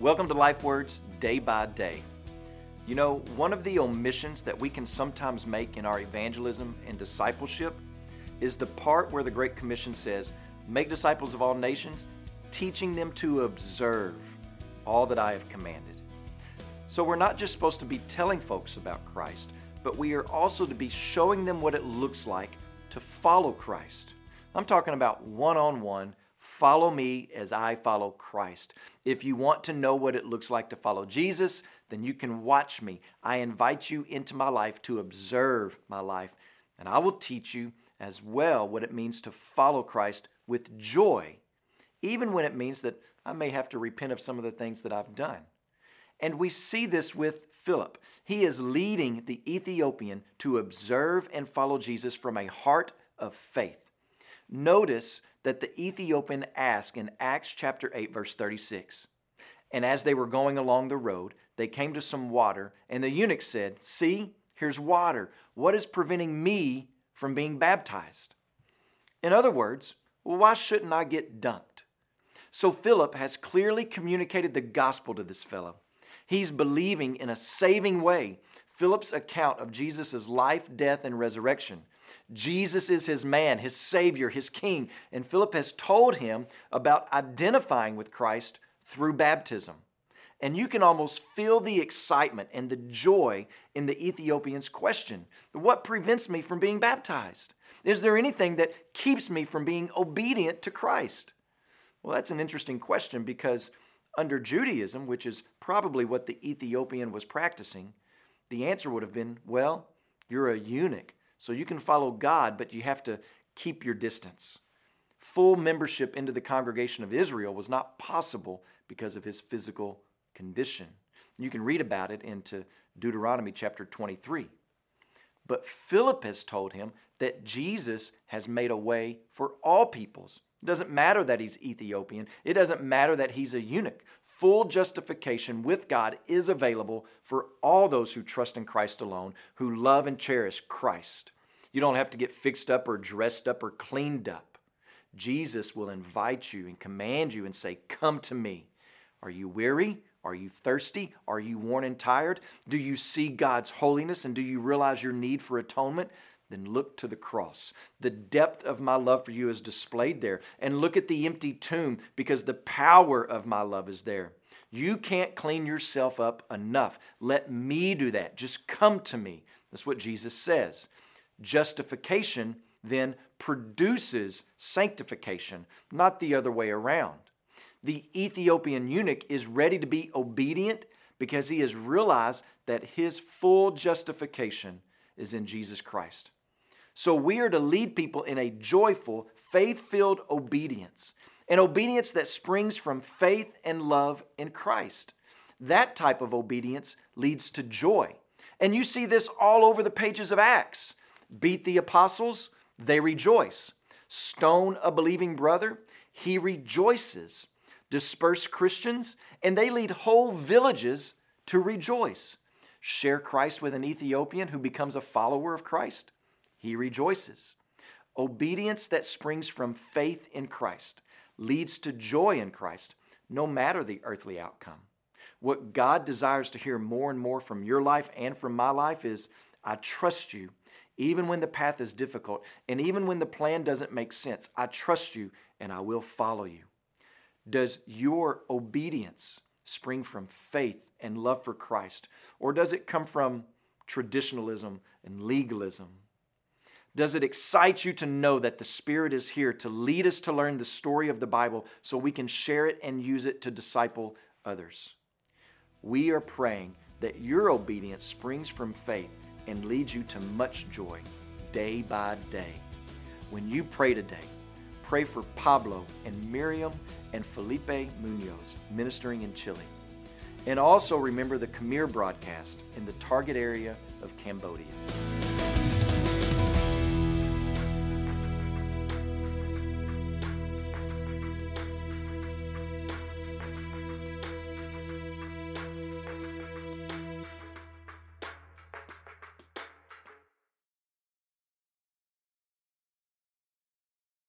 Welcome to LifeWords Day by Day. You know, one of the omissions that we can sometimes make in our evangelism and discipleship is the part where the Great Commission says, "Make disciples of all nations, teaching them to observe all that I have commanded." So we're not just supposed to be telling folks about Christ, but we are also to be showing them what it looks like to follow Christ. I'm talking about one-on-one, follow me as I follow Christ. If you want to know what it looks like to follow Jesus, then you can watch me. I invite you into my life to observe my life, and I will teach you as well what it means to follow Christ with joy, even when it means that I may have to repent of some of the things that I've done. And we see this with Philip. He is leading the Ethiopian to observe and follow Jesus from a heart of faith. Notice that the Ethiopian asked in Acts chapter 8, verse 36, "And as they were going along the road, they came to some water, and the eunuch said, 'See, here's water. What is preventing me from being baptized?'" In other words, why shouldn't I get dunked? So Philip has clearly communicated the gospel to this fellow. He's believing in a saving way. Philip's account of Jesus' life, death, and resurrection. Jesus is his man, his Savior, his King, and Philip has told him about identifying with Christ through baptism. And you can almost feel the excitement and the joy in the Ethiopian's question. What prevents me from being baptized? Is there anything that keeps me from being obedient to Christ? Well, that's an interesting question because under Judaism, which is probably what the Ethiopian was practicing, the answer would have been, well, you're a eunuch, so you can follow God, but you have to keep your distance. Full membership into the congregation of Israel was not possible because of his physical condition. You can read about it into Deuteronomy chapter 23. But Philip has told him that Jesus has made a way for all peoples. It doesn't matter that he's Ethiopian. It doesn't matter that he's a eunuch. Full justification with God is available for all those who trust in Christ alone, who love and cherish Christ. You don't have to get fixed up or dressed up or cleaned up. Jesus will invite you and command you and say, "Come to me." Are you weary? Are you thirsty? Are you worn and tired? Do you see God's holiness and do you realize your need for atonement? Then look to the cross. The depth of my love for you is displayed there. And look at the empty tomb because the power of my love is there. You can't clean yourself up enough. Let me do that. Just come to me. That's what Jesus says. Justification then produces sanctification, not the other way around. The Ethiopian eunuch is ready to be obedient because he has realized that his full justification is in Jesus Christ. So we are to lead people in a joyful, faith-filled obedience, an obedience that springs from faith and love in Christ. That type of obedience leads to joy. And you see this all over the pages of Acts. Beat the apostles, they rejoice. Stone a believing brother, he rejoices. Disperse Christians, and they lead whole villages to rejoice. Share Christ with an Ethiopian who becomes a follower of Christ. He rejoices. Obedience that springs from faith in Christ leads to joy in Christ, no matter the earthly outcome. What God desires to hear more and more from your life and from my life is, I trust you, even when the path is difficult, and even when the plan doesn't make sense. I trust you, and I will follow you. Does your obedience spring from faith and love for Christ? Or does it come from traditionalism and legalism? Does it excite you to know that the Spirit is here to lead us to learn the story of the Bible so we can share it and use it to disciple others? We are praying that your obedience springs from faith and leads you to much joy day by day. When you pray today, pray for Pablo and Miriam and Felipe Munoz ministering in Chile. And also remember the Khmer broadcast in the target area of Cambodia.